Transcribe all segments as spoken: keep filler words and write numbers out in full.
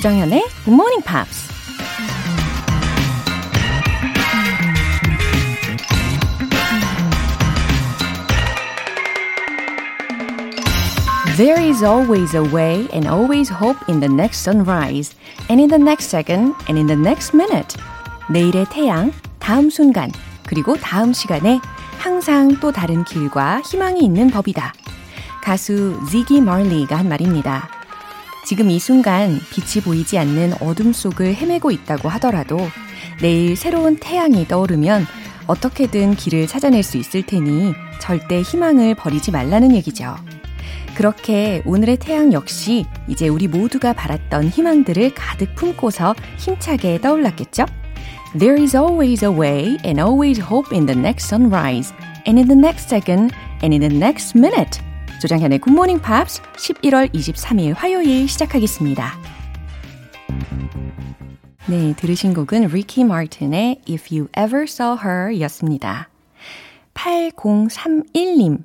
조정현의 Good Morning Pops. There is always a way and always hope in the next sunrise and in the next second and in the next minute. 내일의 태양, 다음 순간, 그리고 다음 시간에 항상 또 다른 길과 희망이 있는 법이다. 가수 지기 말리가 한 말입니다. 지금 이 순간 빛이 보이지 않는 어둠 속을 헤매고 있다고 하더라도 내일 새로운 태양이 떠오르면 어떻게든 길을 찾아낼 수 있을 테니 절대 희망을 버리지 말라는 얘기죠. 그렇게 오늘의 태양 역시 이제 우리 모두가 바랐던 희망들을 가득 품고서 힘차게 떠올랐겠죠? There is always a way and always hope in the next sunrise and in the next second and in the next minute. 조장현의 굿모닝 팝스 십일월 이십삼일 화요일 시작하겠습니다. 네, 들으신 곡은 리키 마틴의 If You Ever Saw Her 였습니다. 팔공삼일님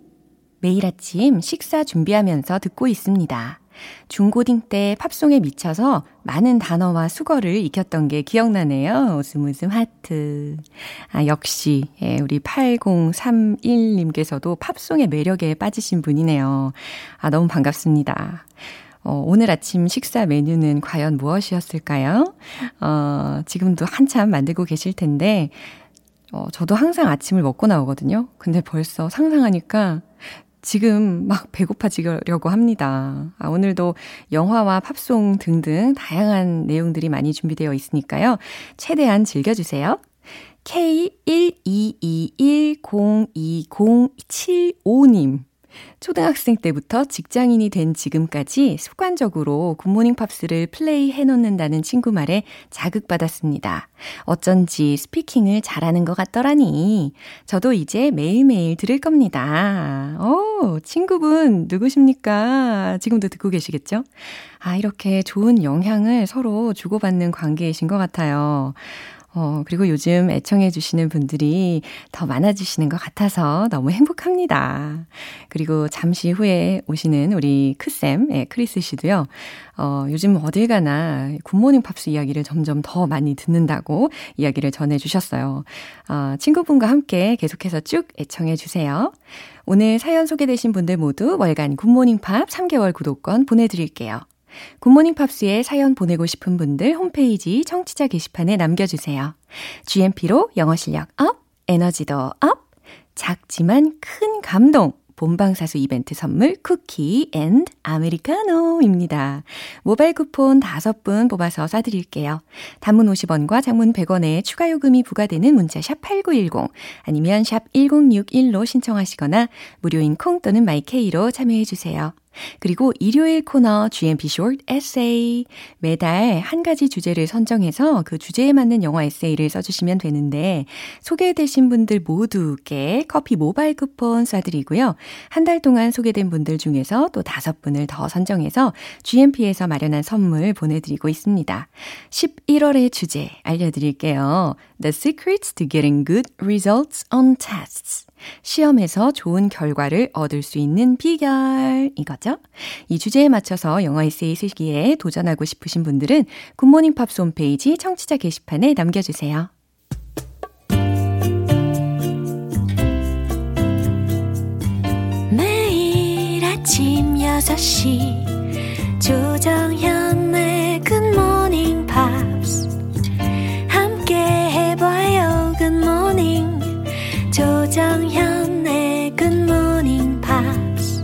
매일 아침 식사 준비하면서 듣고 있습니다. 중고딩 때 팝송에 미쳐서 많은 단어와 숙어를 익혔던 게 기억나네요. 웃음 웃음 하트. 아, 역시 예, 우리 팔공삼일님께서도 팝송의 매력에 빠지신 분이네요. 아, 너무 반갑습니다. 어, 오늘 아침 식사 메뉴는 과연 무엇이었을까요? 어, 지금도 한참 만들고 계실 텐데 어, 저도 항상 아침을 먹고 나오거든요. 근데 벌써 상상하니까 지금 막 배고파지려고 합니다. 아, 오늘도 영화와 팝송 등등 다양한 내용들이 많이 준비되어 있으니까요. 최대한 즐겨주세요. 케이 일이이일공이공칠오님 초등학생 때부터 직장인이 된 지금까지 습관적으로 굿모닝 팝스를 플레이 해놓는다는 친구 말에 자극받았습니다. 어쩐지 스피킹을 잘하는 것 같더라니. 저도 이제 매일매일 들을 겁니다. 오, 친구분 누구십니까? 지금도 듣고 계시겠죠? 아, 이렇게 좋은 영향을 서로 주고받는 관계이신 것 같아요. 어, 그리고 요즘 애청해 주시는 분들이 더 많아지시는 것 같아서 너무 행복합니다. 그리고 잠시 후에 오시는 우리 크쌤, 예, 크리스 씨도요. 어, 요즘 어딜 가나 굿모닝 팝스 이야기를 점점 더 많이 듣는다고 이야기를 전해 주셨어요. 어, 친구분과 함께 계속해서 쭉 애청해 주세요. 오늘 사연 소개되신 분들 모두 월간 굿모닝 팝 삼 개월 구독권 보내드릴게요. 굿모닝 팝스에 사연 보내고 싶은 분들 홈페이지 청취자 게시판에 남겨주세요. 지엠피로 영어 실력 업, 에너지도 업, 작지만 큰 감동, 본방사수 이벤트 선물 쿠키 앤 아메리카노입니다. 모바일 쿠폰 다섯 분 뽑아서 싸드릴게요. 단문 오십 원과 장문 백 원에 추가 요금이 부과되는 문자 샵 팔구일공 아니면 샵 일공육일로 신청하시거나 무료인 콩 또는 마이케이로 참여해주세요. 그리고 일요일 코너 지엠피 Short 에세이 매달 한 가지 주제를 선정해서 그 주제에 맞는 영어 에세이를 써주시면 되는데 소개되신 분들 모두께 커피 모바일 쿠폰 쏴드리고요. 한 달 동안 소개된 분들 중에서 또 다섯 분을 더 선정해서 지엠피에서 마련한 선물 보내드리고 있습니다. 십일월의 주제 알려드릴게요. The Secrets to Getting Good Results on Tests. 시험에서 좋은 결과를 얻을 수 있는 비결 이거죠. 이 주제에 맞춰서 영어 에세이 쓰기에 도전하고 싶으신 분들은 굿모닝 팝스 홈페이지 청취자 게시판에 남겨주세요. 매일 아침 여섯 시 조정현의 굿모닝 팝스 함께 해봐요. 굿모닝 조정현의 Good Morning Pops.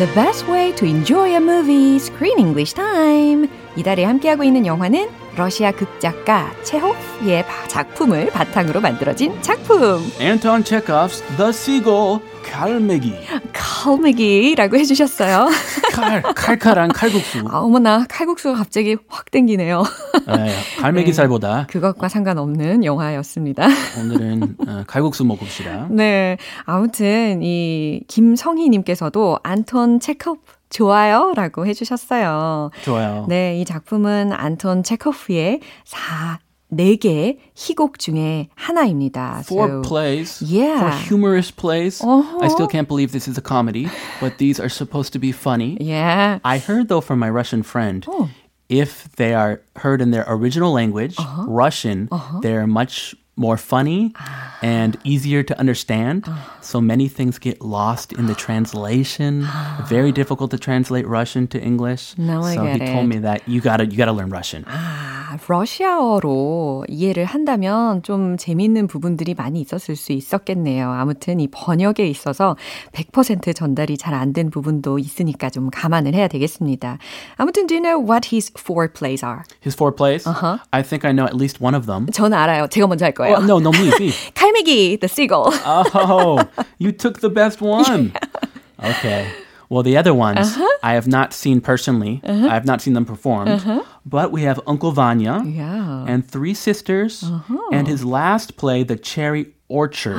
The best way to enjoy a movie, Screen English time. 이달에 함께하고 있는 영화는 러시아 극작가 체호프의 작품을 바탕으로 만들어진 작품. Anton Chekhov's The Seagull 갈매기. 갈매기라고 해주셨어요. 칼, 칼칼한 칼국수. 아, 어머나, 칼국수가 갑자기 확 땡기네요. 네, 갈매기살보다. 네, 그것과 상관없는 영화였습니다. 오늘은 어, 칼국수 먹읍시다. 네, 아무튼 이 김성희님께서도 안톤 체크업. 좋아요 라고 해주셨어요. 좋아요. 네, 이 작품은 안톤 체코프의 네 개의 희곡 중에 하나입니다. Four so, plays, yeah. four humorous plays. Uh-huh. I still can't believe this is a comedy, but these are supposed to be funny. Yeah. I heard, though, from my Russian friend, oh. if they are heard in their original language, uh-huh. Russian, uh-huh. they're much more funny and easier to understand. So many things get lost in the translation. Very difficult to translate Russian to English. Now I get it. So he told me that you gotta, you gotta learn Russian. 아, 러시아어로 이해를 한다면 좀 재미있는 부분들이 많이 있었을 수 있었겠네요. 아무튼 이 번역에 있어서 one hundred percent 전달이 잘 안 된 부분도 있으니까 좀 감안을 해야 되겠습니다. 아무튼 do you know what his four plays are? His four plays? Uh-huh. I think I know at least one of them. 전 알아요. 제가 먼저 할 거예요. Oh, no, 너무 easy. 갈매기, The Seagull. Oh, you took the best one. Yeah. Okay. Well, the other ones, uh-huh. I have not seen personally. Uh-huh. I have not seen them performed. Uh-huh. But we have Uncle Vanya yeah. and Three Sisters uh-huh. and his last play, The Cherry Orchard.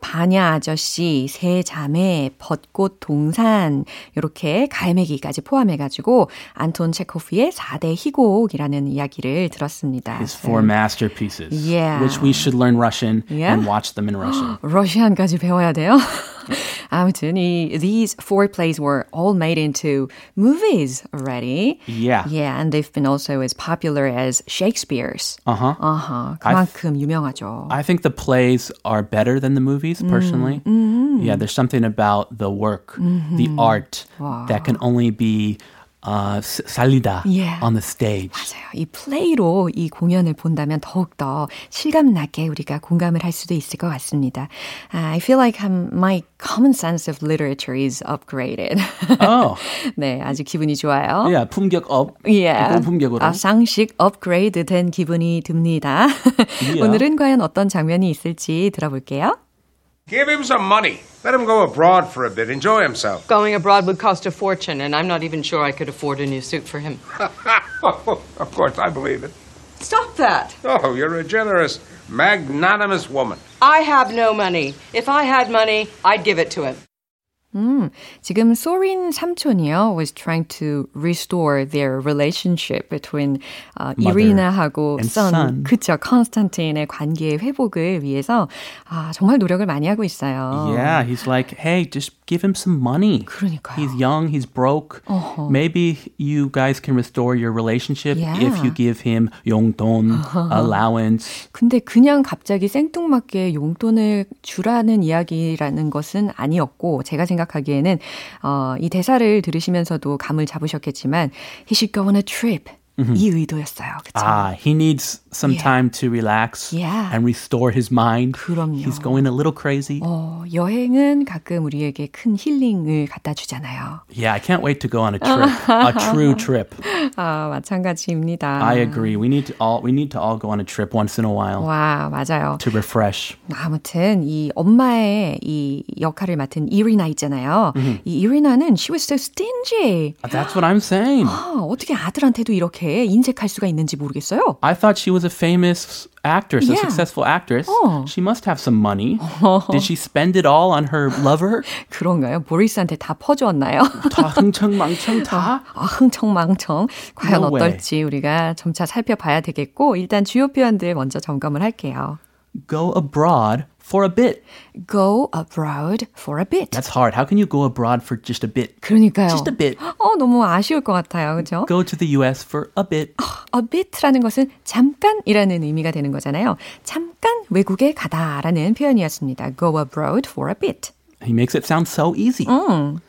반야 아저씨, 세 자매, 벚꽃 동산 이렇게 갈매기까지 포함해가지고 안톤 체코프의 four day 희곡이라는 이야기를 들었습니다. His four masterpieces, yeah. which we should learn Russian yeah. and watch them in Russian. 러시안까지 배워야 돼요. 아무튼 이, these four plays were all made into movies already. Yeah. Yeah, and they've been also as popular as Shakespeare's. Uh-huh. Uh-huh. 그만큼 I th- 유명하죠. I think the plays are better than the movies, personally. Mm-hmm. Yeah, there's something about the work, mm-hmm. the art, wow. that can only be... Uh, 살리다 yeah. on the stage. 맞아요. 이 플레이로 이 공연을 본다면 더욱더 실감나게 우리가 공감을 할 수도 있을 것 같습니다. Uh, I feel like I'm, my common sense of literature is upgraded. Oh. 네, 아주 기분이 좋아요. Yeah, 품격 업. Yeah. 품격으로. 아, 상식 업그레이드 된 기분이 듭니다. yeah. 오늘은 과연 어떤 장면이 있을지 들어볼게요. Give him some money. Let him go abroad for a bit. Enjoy himself. Going abroad would cost a fortune, and I'm not even sure I could afford a new suit for him. Of course, I believe it. Stop that. Oh, you're a generous, magnanimous woman. I have no money. If I had money, I'd give it to him. 음, 지금 소린 삼촌이요 was trying to restore their relationship between uh, Irina하고 son, son. 그쵸, Constantine의 관계의 회복을 위해서 아, 정말 노력을 많이 하고 있어요. Yeah, he's like, hey, just give him some money. 그러니까요. He's young, he's broke. Uh-huh. Maybe you guys can restore your relationship yeah. if you give him 용돈, uh-huh. allowance. 근데 그냥 갑자기 생뚱맞게 용돈을 주라는 이야기라는 것은 아니었고 제가 생각 하기에는 어, 이 대사를 들으시면서도 감을 잡으셨겠지만 He should go on a trip. Mm-hmm. 이 의도였어요. 그쵸? Ah, he needs some yeah. time to relax yeah. and restore his mind. 그럼요. He's going a little crazy. 어, 여행은 가끔 우리에게 큰 힐링을 갖다 주잖아요. Yeah, I can't wait to go on a trip. a true trip. 아, 마찬가지입니다. I agree. We need to all we need to all go on a trip once in a while. 와, 맞아요. To refresh. 아무튼 이 엄마의 이 역할을 맡은 이리나 있잖아요. Mm-hmm. 이 이리나는 she was so stingy. That's what I'm saying. 아, 어떻게 아들한테도 이렇게 인색할 수가 있는지 모르겠어요. I thought she was a famous actress, yeah. a successful actress. Oh. She must have some money. Oh. Did she spend it all on her lover? 그런가요? 보리스한테 다 퍼주었나요? 다 흥청망청 다? 아, 흥청망청. 과연 no 어떨지 way. 우리가 점차 살펴봐야 되겠고 일단 주요 표현들 먼저 점검을 할게요. Go abroad for a bit. Go abroad for a bit. That's hard. How can you go abroad for just a bit? 그러니까요. Just a bit. 어, 너무 아쉬울 것 같아요. 그렇죠? Go to the U S for a bit. 어, a bit라는 것은 잠깐이라는 의미가 되는 거잖아요. 잠깐 외국에 가다라는 표현이었습니다. Go abroad for a bit. He makes it sound so easy. 음.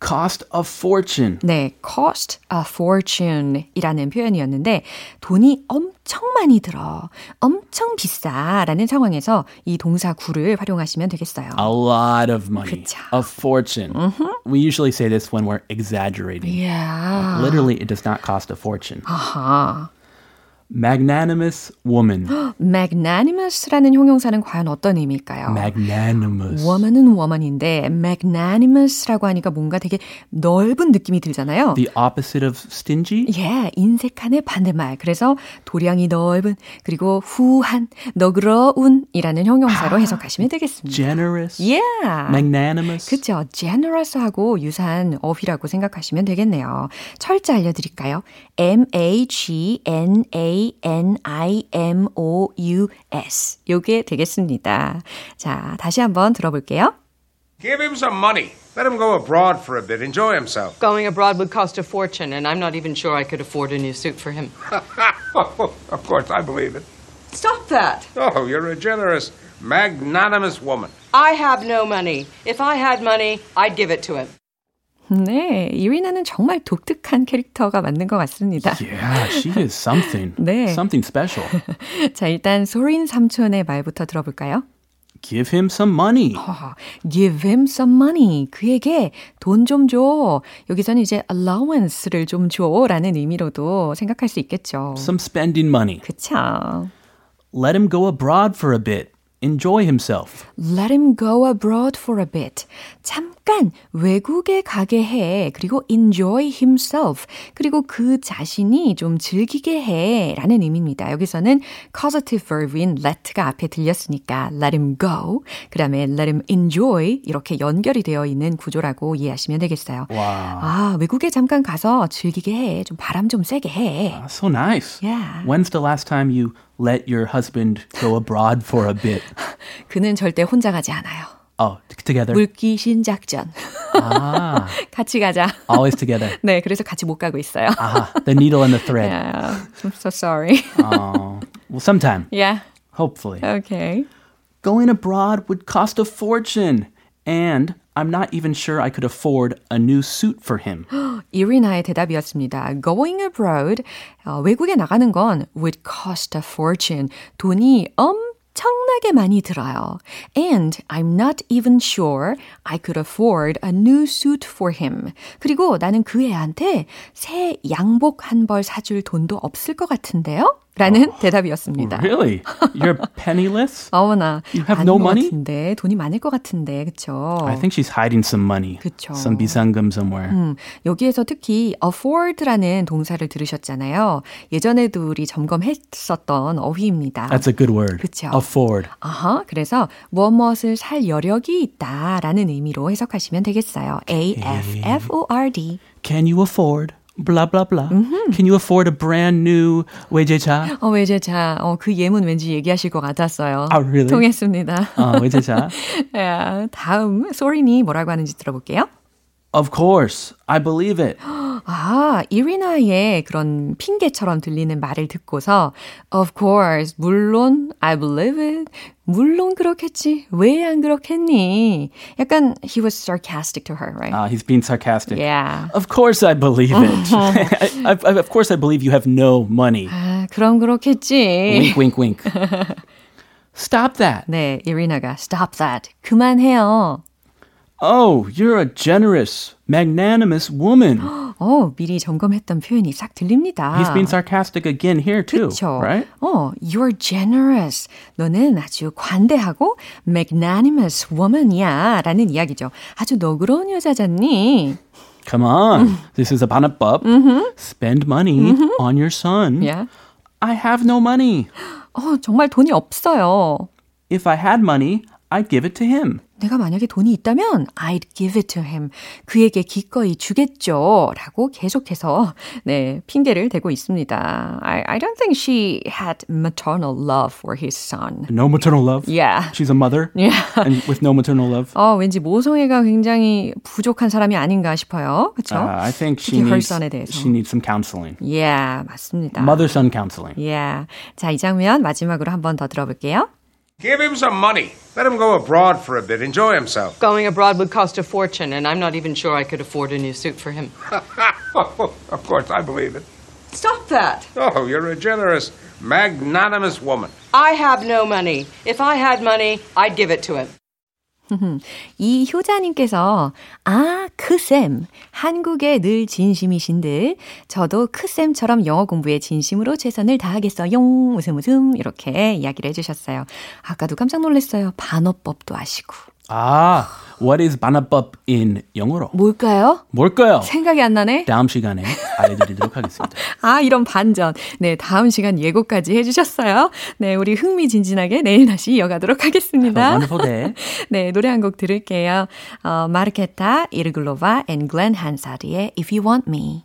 Cost a fortune. 네, cost a fortune이라는 표현이었는데 돈이 엄청 많이 들어, 엄청 비싸라는 상황에서 이 동사 구를 활용하시면 되겠어요. A lot of money. 그쵸. A fortune. Mm-hmm. We usually say this when we're exaggerating. Yeah. Like, literally, it does not cost a fortune. Uh-huh. magnanimous woman. magnanimous라는 형용사는 과연 어떤 의미일까요? magnanimous. woman은 woman인데 magnanimous라고 하니까 뭔가 되게 넓은 느낌이 들잖아요. The opposite of stingy? 예, yeah, 인색한의 반대말. 그래서 도량이 넓은 그리고 후한, 너그러운이라는 형용사로 해석하시면 되겠습니다. generous. Yeah. magnanimous. 그렇죠. generous하고 유사한 어휘라고 생각하시면 되겠네요. 철자 알려드릴까요? M-A-G-N-A-N-I-M-O-U-S 요게 되겠습니다. 자, 다시 한번 들어볼게요. Give him some money. Let him go abroad for a bit. Enjoy himself. Going abroad would cost a fortune, and I'm not even sure I could afford a new suit for him. Of course, I believe it. Stop that. Oh, you're a generous, magnanimous woman. I have no money. If I had money, I'd give it to him. 네, 이리나는 정말 독특한 캐릭터가 맞는 것 같습니다. Yeah, she is something. 네. Something special. 자, 일단 소린 삼촌의 말부터 들어볼까요? Give him some money. 어, give him some money. 그에게 돈 좀 줘. 여기서는 이제 allowance를 좀 줘라는 의미로도 생각할 수 있겠죠. Some spending money. 그쵸. Let him go abroad for a bit. Enjoy himself. Let him go abroad for a bit. 잠깐 외국에 가게 해. 그리고 enjoy himself. 그리고 그 자신이 좀 즐기게 해. 라는 의미입니다. 여기서는 causative verb인 let가 앞에 들렸으니까 let him go. 그 다음에 let him enjoy. 이렇게 연결이 되어 있는 구조라고 이해하시면 되겠어요. Wow. 아, 외국에 잠깐 가서 즐기게 해. 좀 바람 좀 세게 해. Uh, so nice. Yeah. When's the last time you... Let your husband go abroad for a bit. 그는 절대 혼자 가지 않아요. Oh, together. 물귀신 작전. 아. 같이 가자. Always together. 네, 그래서 같이 못 가고 있어요. 아, the needle and the thread. Yeah, I'm so sorry. Oh, well, sometime. Yeah. Hopefully. Okay. Going abroad would cost a fortune, and I'm not even sure I could afford a new suit for him. 이리나의 대답이었습니다. Going abroad, 어, 외국에 나가는 건 would cost a fortune. 돈이 엄청나게 많이 들어요. And I'm not even sure I could afford a new suit for him. 그리고 나는 그 애한테 새 양복 한 벌 사줄 돈도 없을 것 같은데요? 라는 oh, 대답이었습니다. Really? You're penniless? 어머나. You have no money? 같은데, 돈이 많을 것 같은데, 그쵸? I think she's hiding some money. 그쵸. Some 비상금 somewhere. 음, 여기에서 특히 afford라는 동사를 들으셨잖아요. 예전에도 우리 점검했었던 어휘입니다. That's a good word. 그쵸? Afford. 아하, 그래서 무엇 무엇을 살 여력이 있다라는 의미로 해석하시면 되겠어요. A-F-F-O-R-D. Can you afford? blah blah blah. Mm-hmm. Can you afford a brand new 외제차? 어, 외제차. 어, 그 예문 왠지 얘기하실 것 같았어요. 아, really? 통했습니다. 어, 외제차. yeah, 다음 소린이 뭐라고 하는지 들어볼게요. Of course, I believe it. 아, 이리나의 그런 핑계처럼 들리는 말을 듣고서 Of course, 물론 I believe it. 물론 그렇겠지. 왜 안 그렇겠니? 약간 he was sarcastic to her, right? Uh, he's being sarcastic. Yeah. Of course I believe it. I, I, of course I believe you have no money. 아, 그럼 그렇겠지. Wink, wink, wink. Stop that. 네, 이리나가 stop that. 그만해요. Oh, you're a generous, magnanimous woman. 어, 미리 점검했던 표현이 싹 들립니다. He's been sarcastic again here too, 그쵸? right? 어, you're generous. 너는 아주 관대하고 magnanimous woman이야 라는 이야기죠. 아주 너그러운 여자잖니. Come on, this is a 반납법. Mm-hmm. Spend money mm-hmm. on your son. Yeah. I have no money. 어, 정말 돈이 없어요. If I had money, I'd give it to him. 내가 만약에 돈이 있다면 I'd give it to him. 그에게 기꺼이 주겠죠. 라고 계속해서 네, 핑계를 대고 있습니다. I, I don't think she had maternal love for his son. No maternal love? Yeah. She's a mother? Yeah. And with no maternal love? 어, 왠지 모성애가 굉장히 부족한 사람이 아닌가 싶어요. 그렇죠? Uh, I think she needs, she needs some counseling. Yeah, 맞습니다. Mother-son counseling. Yeah. 자, 이 장면 마지막으로 한 번 더 들어볼게요. Give him some money. Let him go abroad for a bit. Enjoy himself. Going abroad would cost a fortune, and I'm not even sure I could afford a new suit for him. Of course, I believe it. Stop that. Oh, you're a generous, magnanimous woman. I have no money. If I had money, I'd give it to him. 이효자님께서 아, 크쌤 한국에 늘 진심이신들 저도 크쌤처럼 영어 공부에 진심으로 최선을 다하겠어요. 웃음 웃음 이렇게 이야기를 해주셨어요. 아까도 깜짝 놀랐어요. 반어법도 아시고. 아, what is 반어법 in 영어로? 뭘까요? 뭘까요? 생각이 안 나네. 다음 시간에 알려드리도록 하겠습니다. 아, 이런 반전. 네, 다음 시간 예고까지 해주셨어요. 네, 우리 흥미진진하게 내일 다시 이어가도록 하겠습니다. 네, 노래 한 곡 들을게요. 어, 마르케타 이르글로바 and Glenn Hansard의 If You Want Me.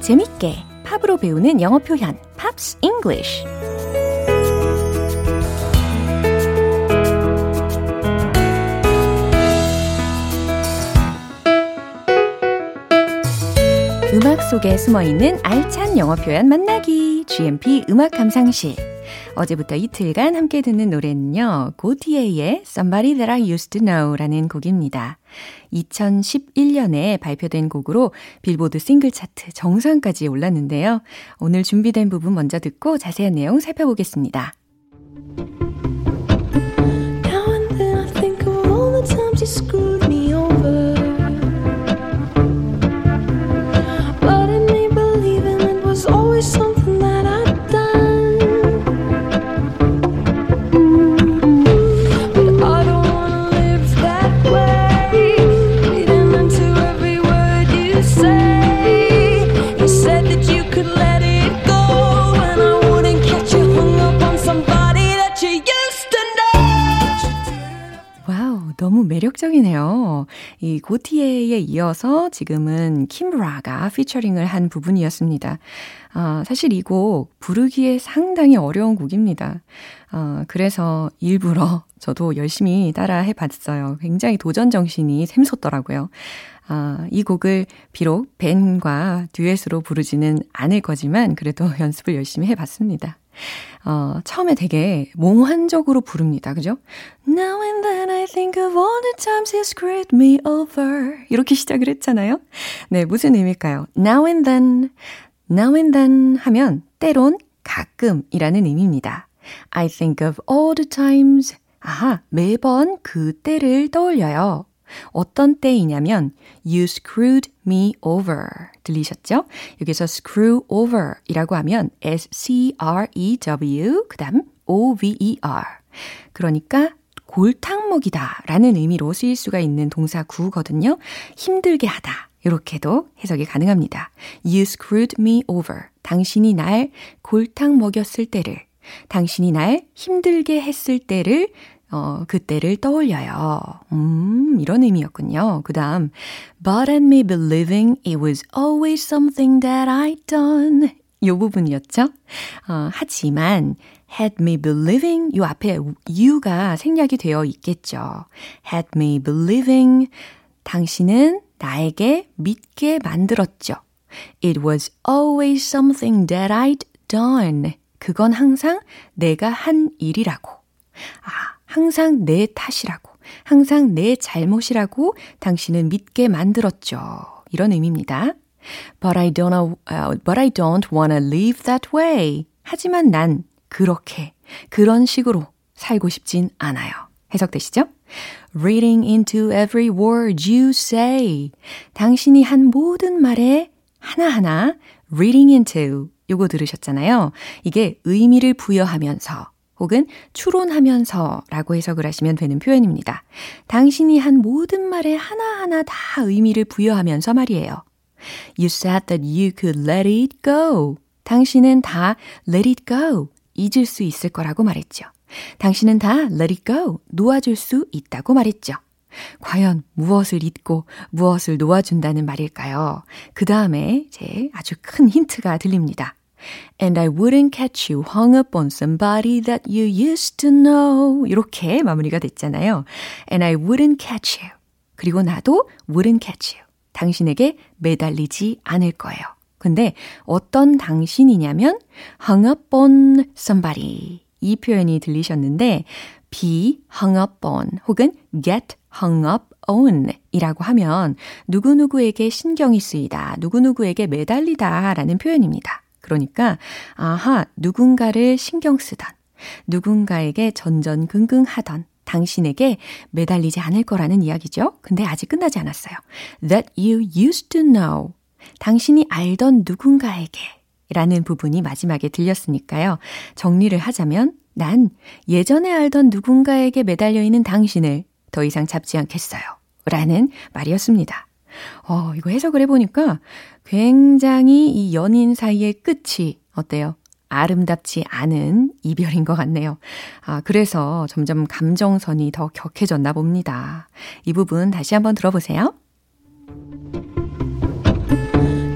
재밌게 팝으로 배우는 영어 표현 팝스 잉글리쉬. 음악 속에 숨어있는 알찬 영어 표현 만나기 지엠피 음악 감상실. 어제부터 이틀간 함께 듣는 노래는요. 고티에의 Somebody That I Used To Know 라는 곡입니다. 이천십일 년에 발표된 곡으로 빌보드 싱글 차트 정상까지 올랐는데요. 오늘 준비된 부분 먼저 듣고 자세한 내용 살펴보겠습니다. Now and then I think of all the times you screwed me over. But it made believing it was always something that I'd done. 너무 매력적이네요. 이 고티에에 이어서 지금은 킴브라가 피처링을 한 부분이었습니다. 어, 사실 이 곡 부르기에 상당히 어려운 곡입니다. 어, 그래서 일부러 저도 열심히 따라 해봤어요. 굉장히 도전 정신이 샘솟더라고요. 어, 이 곡을 비록 밴과 듀엣으로 부르지는 않을 거지만 그래도 연습을 열심히 해봤습니다. 어, 처음에 되게 몽환적으로 부릅니다. 그죠? Now and then I think of all the times you screwed me over. 이렇게 시작을 했잖아요. 네, 무슨 의미일까요? Now and then, now and then 하면 때론 가끔이라는 의미입니다. I think of all the times. 아하, 매번 그 때를 떠올려요. 어떤 때이냐면 You screwed me over. 들리셨죠? 여기서 screw over 이라고 하면 S-C-R-E-W 그 다음 O-V-E-R 그러니까 골탕 먹이다 라는 의미로 쓰일 수가 있는 동사 구거든요. 힘들게 하다 이렇게도 해석이 가능합니다. You screwed me over. 당신이 날 골탕 먹였을 때를 당신이 날 힘들게 했을 때를 어, 그때를 떠올려요. 음, 이런 의미였군요. 그 다음, But at me believing it was always something that I'd done. 요 부분이었죠. 어, 하지만, had me believing, 요 앞에 you가 생략이 되어 있겠죠. had me believing, 당신은 나에게 믿게 만들었죠. It was always something that I'd done. 그건 항상 내가 한 일이라고. 아, 항상 내 탓이라고, 항상 내 잘못이라고 당신은 믿게 만들었죠. 이런 의미입니다. But I don't, uh, but I don't want to live that way. 하지만 난 그렇게, 그런 식으로 살고 싶진 않아요. 해석되시죠? Reading into every word you say. 당신이 한 모든 말에 하나하나 reading into 요거 들으셨잖아요. 이게 의미를 부여하면서 혹은 추론하면서 라고 해석을 하시면 되는 표현입니다. 당신이 한 모든 말에 하나하나 다 의미를 부여하면서 말이에요. You said that you could let it go. 당신은 다 let it go, 잊을 수 있을 거라고 말했죠. 당신은 다 let it go, 놓아줄 수 있다고 말했죠. 과연 무엇을 잊고 무엇을 놓아준다는 말일까요? 그 다음에 제 아주 큰 힌트가 들립니다. And I wouldn't catch you hung up on somebody that you used to know. 이렇게 마무리가 됐잖아요. And I wouldn't catch you. 그리고 나도 wouldn't catch you. 당신에게 매달리지 않을 거예요. 근데 어떤 당신이냐면 hung up on somebody. 이 표현이 들리셨는데 be hung up on 혹은 get hung up on 이라고 하면 누구누구에게 신경이 쓰이다, 누구누구에게 매달리다 라는 표현입니다. 그러니까 아하, 누군가를 신경 쓰던, 누군가에게 전전긍긍하던 당신에게 매달리지 않을 거라는 이야기죠. 근데 아직 끝나지 않았어요. That you used to know. 당신이 알던 누군가에게 라는 부분이 마지막에 들렸으니까요. 정리를 하자면 난 예전에 알던 누군가에게 매달려 있는 당신을 더 이상 잡지 않겠어요. 라는 말이었습니다. 어, 이거 해석을 해보니까 굉장히 이 연인 사이의 끝이 어때요? 아름답지 않은 이별인 것 같네요. 아, 그래서 점점 감정선이 더 격해졌나 봅니다. 이 부분 다시 한번 들어보세요.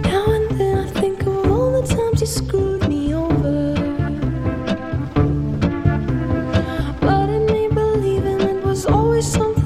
Now and then I think of all the times you screwed me over. But in me believing it was always something.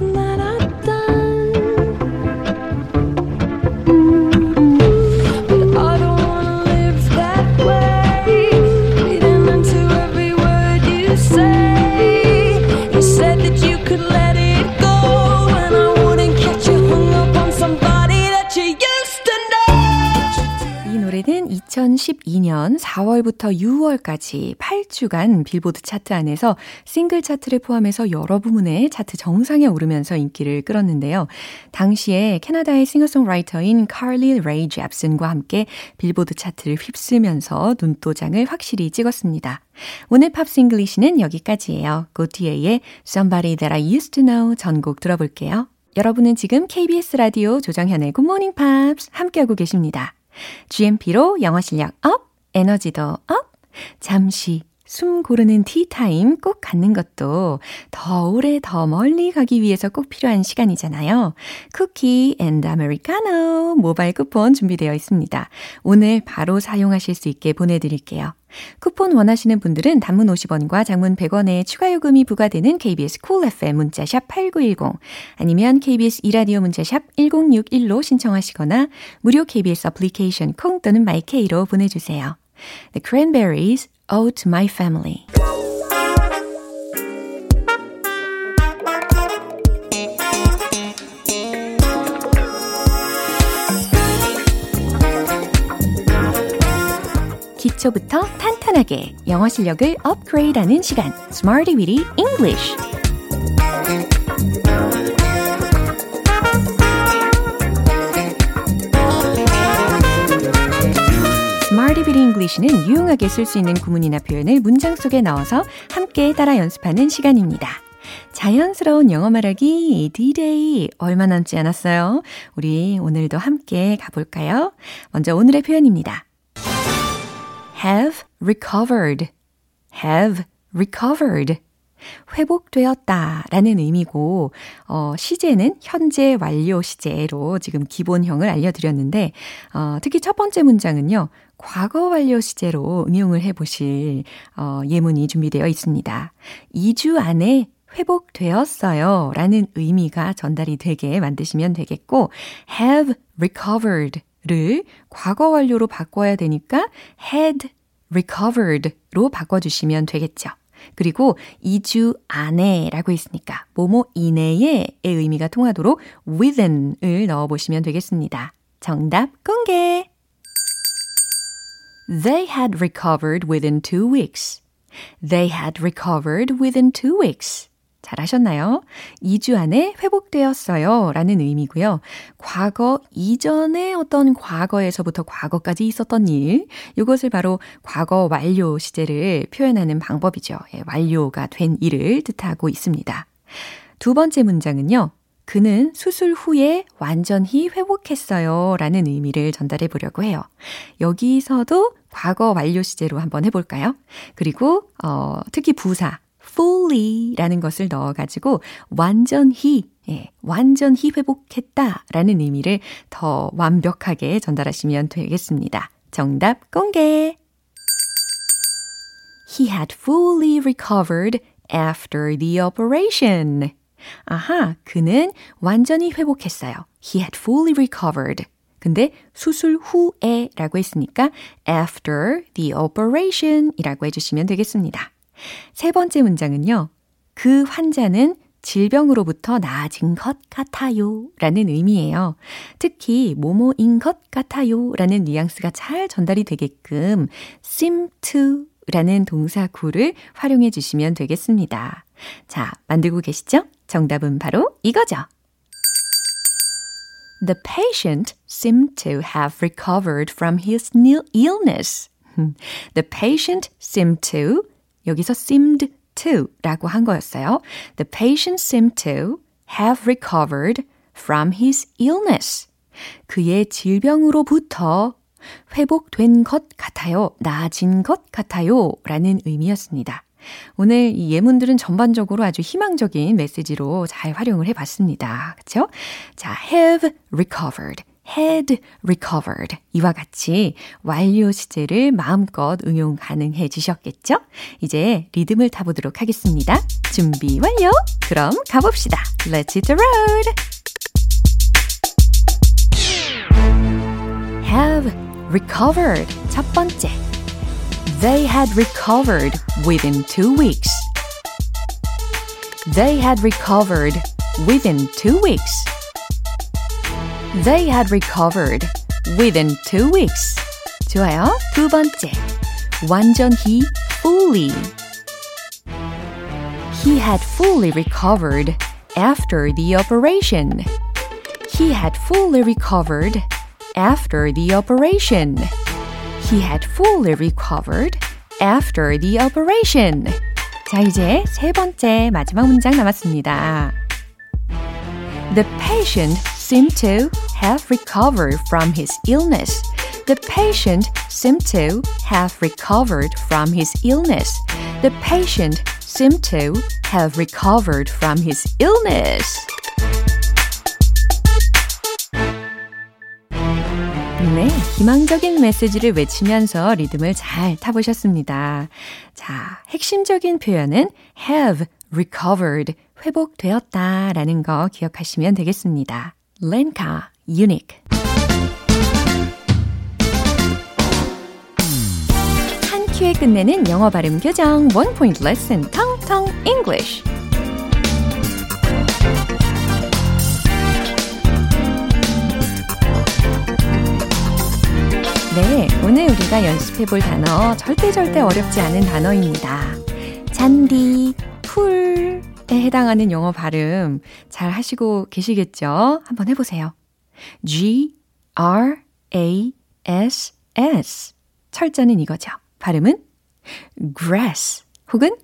이천십이 년 사월부터 유월까지 팔 주간 빌보드 차트 안에서 싱글 차트를 포함해서 여러 부문의 차트 정상에 오르면서 인기를 끌었는데요. 당시에 캐나다의 싱어송라이터인 칼리 레이 잽슨과 함께 빌보드 차트를 휩쓸면서 눈도장을 확실히 찍었습니다. 오늘 팝싱글리시는 여기까지예요. 고티에의 Somebody That I Used To Know 전곡 들어볼게요. 여러분은 지금 케이비에스 라디오 조정현의 굿모닝 팝스 함께하고 계십니다. 지엠피로 영어 실력 업, 에너지도 업, 잠시 숨 고르는 티타임 꼭 갖는 것도 더 오래 더 멀리 가기 위해서 꼭 필요한 시간이잖아요. 쿠키 앤 아메리카노 모바일 쿠폰 준비되어 있습니다. 오늘 바로 사용하실 수 있게 보내드릴게요. 쿠폰 원하시는 분들은 단문 오십 원과 장문 백 원에 추가 요금이 부과되는 케이비에스 Cool 에프엠 문자샵 팔구일공 아니면 케이비에스 이라디오 문자샵 일공육일로 신청하시거나 무료 케이비에스 애플리케이션 콩 또는 마이케이로 보내주세요. The Cranberries, Ode to My Family. 기초부터 탄탄하게 영어 실력을 업그레이드하는 시간 Smarty Weedy English Smarty Weedy English는 유용하게 쓸 수 있는 구문이나 표현을 문장 속에 넣어서 함께 따라 연습하는 시간입니다. 자연스러운 영어 말하기 D-Day 얼마 남지 않았어요. 우리 오늘도 함께 가볼까요? 먼저 오늘의 표현입니다. have recovered, have recovered. 회복되었다 라는 의미고 어, 시제는 현재 완료 시제로 지금 기본형을 알려드렸는데 어, 특히 첫 번째 문장은요. 과거 완료 시제로 응용을 해보실 어, 예문이 준비되어 있습니다. 이 주 안에 회복되었어요 라는 의미가 전달이 되게 만드시면 되겠고 have recovered. 를 과거 완료로 바꿔야 되니까 had recovered로 바꿔주시면 되겠죠. 그리고 이 주 안에 라고 했으니까 뭐뭐 이내에의 의미가 통하도록 within을 넣어보시면 되겠습니다. 정답 공개! They had recovered within two weeks. They had recovered within two weeks. 잘하셨나요? 이 주 안에 회복되었어요 라는 의미고요. 과거 이전에 어떤 과거에서부터 과거까지 있었던 일, 이것을 바로 과거 완료 시제를 표현하는 방법이죠. 예, 완료가 된 일을 뜻하고 있습니다. 두 번째 문장은요. 그는 수술 후에 완전히 회복했어요 라는 의미를 전달해 보려고 해요. 여기서도 과거 완료 시제로 한번 해볼까요? 그리고 어, 특히 부사. fully라는 것을 넣어가지고 완전히, 예, 완전히 회복했다라는 의미를 더 완벽하게 전달하시면 되겠습니다. 정답 공개! He had fully recovered after the operation. 아하, 그는 완전히 회복했어요. He had fully recovered. 근데 수술 후에 라고 했으니까 after the operation 이라고 해주시면 되겠습니다. 세 번째 문장은요. 그 환자는 질병으로부터 나아진 것 같아요 라는 의미예요. 특히 뭐뭐인 것 같아요 라는 뉘앙스가 잘 전달이 되게끔 seem to 라는 동사구를 활용해 주시면 되겠습니다. 자, 만들고 계시죠? 정답은 바로 이거죠. The patient seemed to have recovered from his illness. The patient seemed to, 여기서 seemed to라고 한 거였어요. The patient seemed to have recovered from his illness. 그의 질병으로부터 회복된 것 같아요, 나아진 것 같아요 라는 의미였습니다. 오늘 이 예문들은 전반적으로 아주 희망적인 메시지로 잘 활용을 해봤습니다. 그렇죠? 자, have recovered, had recovered 이와 같이 완료 시제를 마음껏 응용 가능해지셨겠죠? 이제 리듬을 타보도록 하겠습니다. 준비 완료! 그럼 가봅시다. Let's hit the road! Have recovered 첫 번째 They had recovered within two weeks. They had recovered within two weeks. They had recovered within two weeks. 좋아요. 두 번째 완전히 fully. He had fully recovered after the operation. He had fully recovered after the operation. He had fully recovered after the operation. 자, 이제 세 번째 마지막 문장 남았습니다. The patient seemed to have recovered from his illness. The patient seemed to have recovered from his illness. The patient seemed to have recovered from his illness. 네, 희망적인 메시지를 외치면서 리듬을 잘 타보셨습니다. 자, 핵심적인 표현은 have recovered, 회복되었다 라는 거 기억하시면 되겠습니다. 렌카, 유닉. 한 큐에 끝내는 영어 발음 교정, one point lesson, 텅텅 English. 네, 오늘 우리가 연습해볼 단어 절대 절대 어렵지 않은 단어입니다. 잔디, 풀에 해당하는 영어 발음 잘 하시고 계시겠죠? 한번 해보세요. G R A S S 철자는 이거죠. 발음은 grass 혹은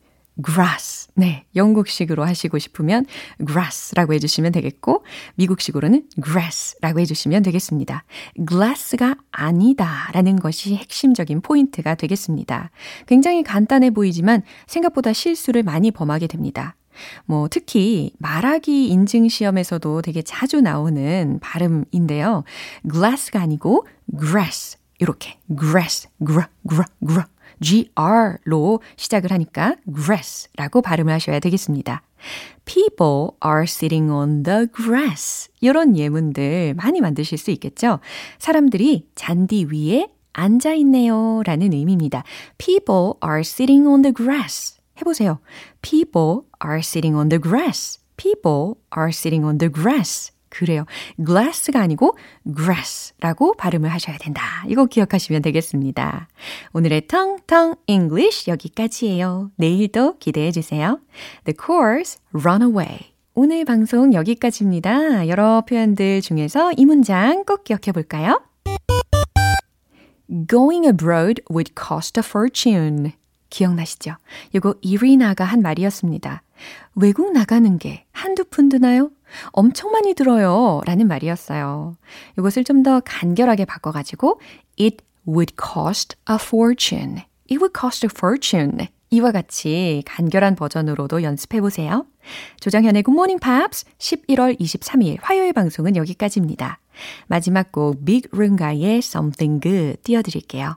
grass. 네, 영국식으로 하시고 싶으면 grass라고 해주시면 되겠고 미국식으로는 grass라고 해주시면 되겠습니다. glass가 아니다라는 것이 핵심적인 포인트가 되겠습니다. 굉장히 간단해 보이지만 생각보다 실수를 많이 범하게 됩니다. 뭐 특히 말하기 인증 시험에서도 되게 자주 나오는 발음인데요. glass가 아니고 grass 이렇게 grass, gra, gra, gra. G R로 시작을 하니까 grass라고 발음을 하셔야 되겠습니다. People are sitting on the grass. 이런 예문들 많이 만드실 수 있겠죠? 사람들이 잔디 위에 앉아있네요 라는 의미입니다. People are sitting on the grass. 해보세요. People are sitting on the grass. People are sitting on the grass. 그래요. glass가 아니고 grass라고 발음을 하셔야 된다. 이거 기억하시면 되겠습니다. 오늘의 텅텅 English 여기까지예요. 내일도 기대해 주세요. The course run away. 오늘 방송 여기까지입니다. 여러 표현들 중에서 이 문장 꼭 기억해 볼까요? Going abroad would cost a fortune. 기억나시죠? 이거 이리나가 한 말이었습니다. 외국 나가는 게 한두 푼 드나요? 엄청 많이 들어요 라는 말이었어요. 이것을 좀 더 간결하게 바꿔가지고 It would cost a fortune. It would cost a fortune. 이와 같이 간결한 버전으로도 연습해보세요. 조정현의 굿모닝 팝스 십일월 이십삼일 화요일 방송은 여기까지입니다. 마지막 곡 빅룽가의 Something Good 띄워드릴게요.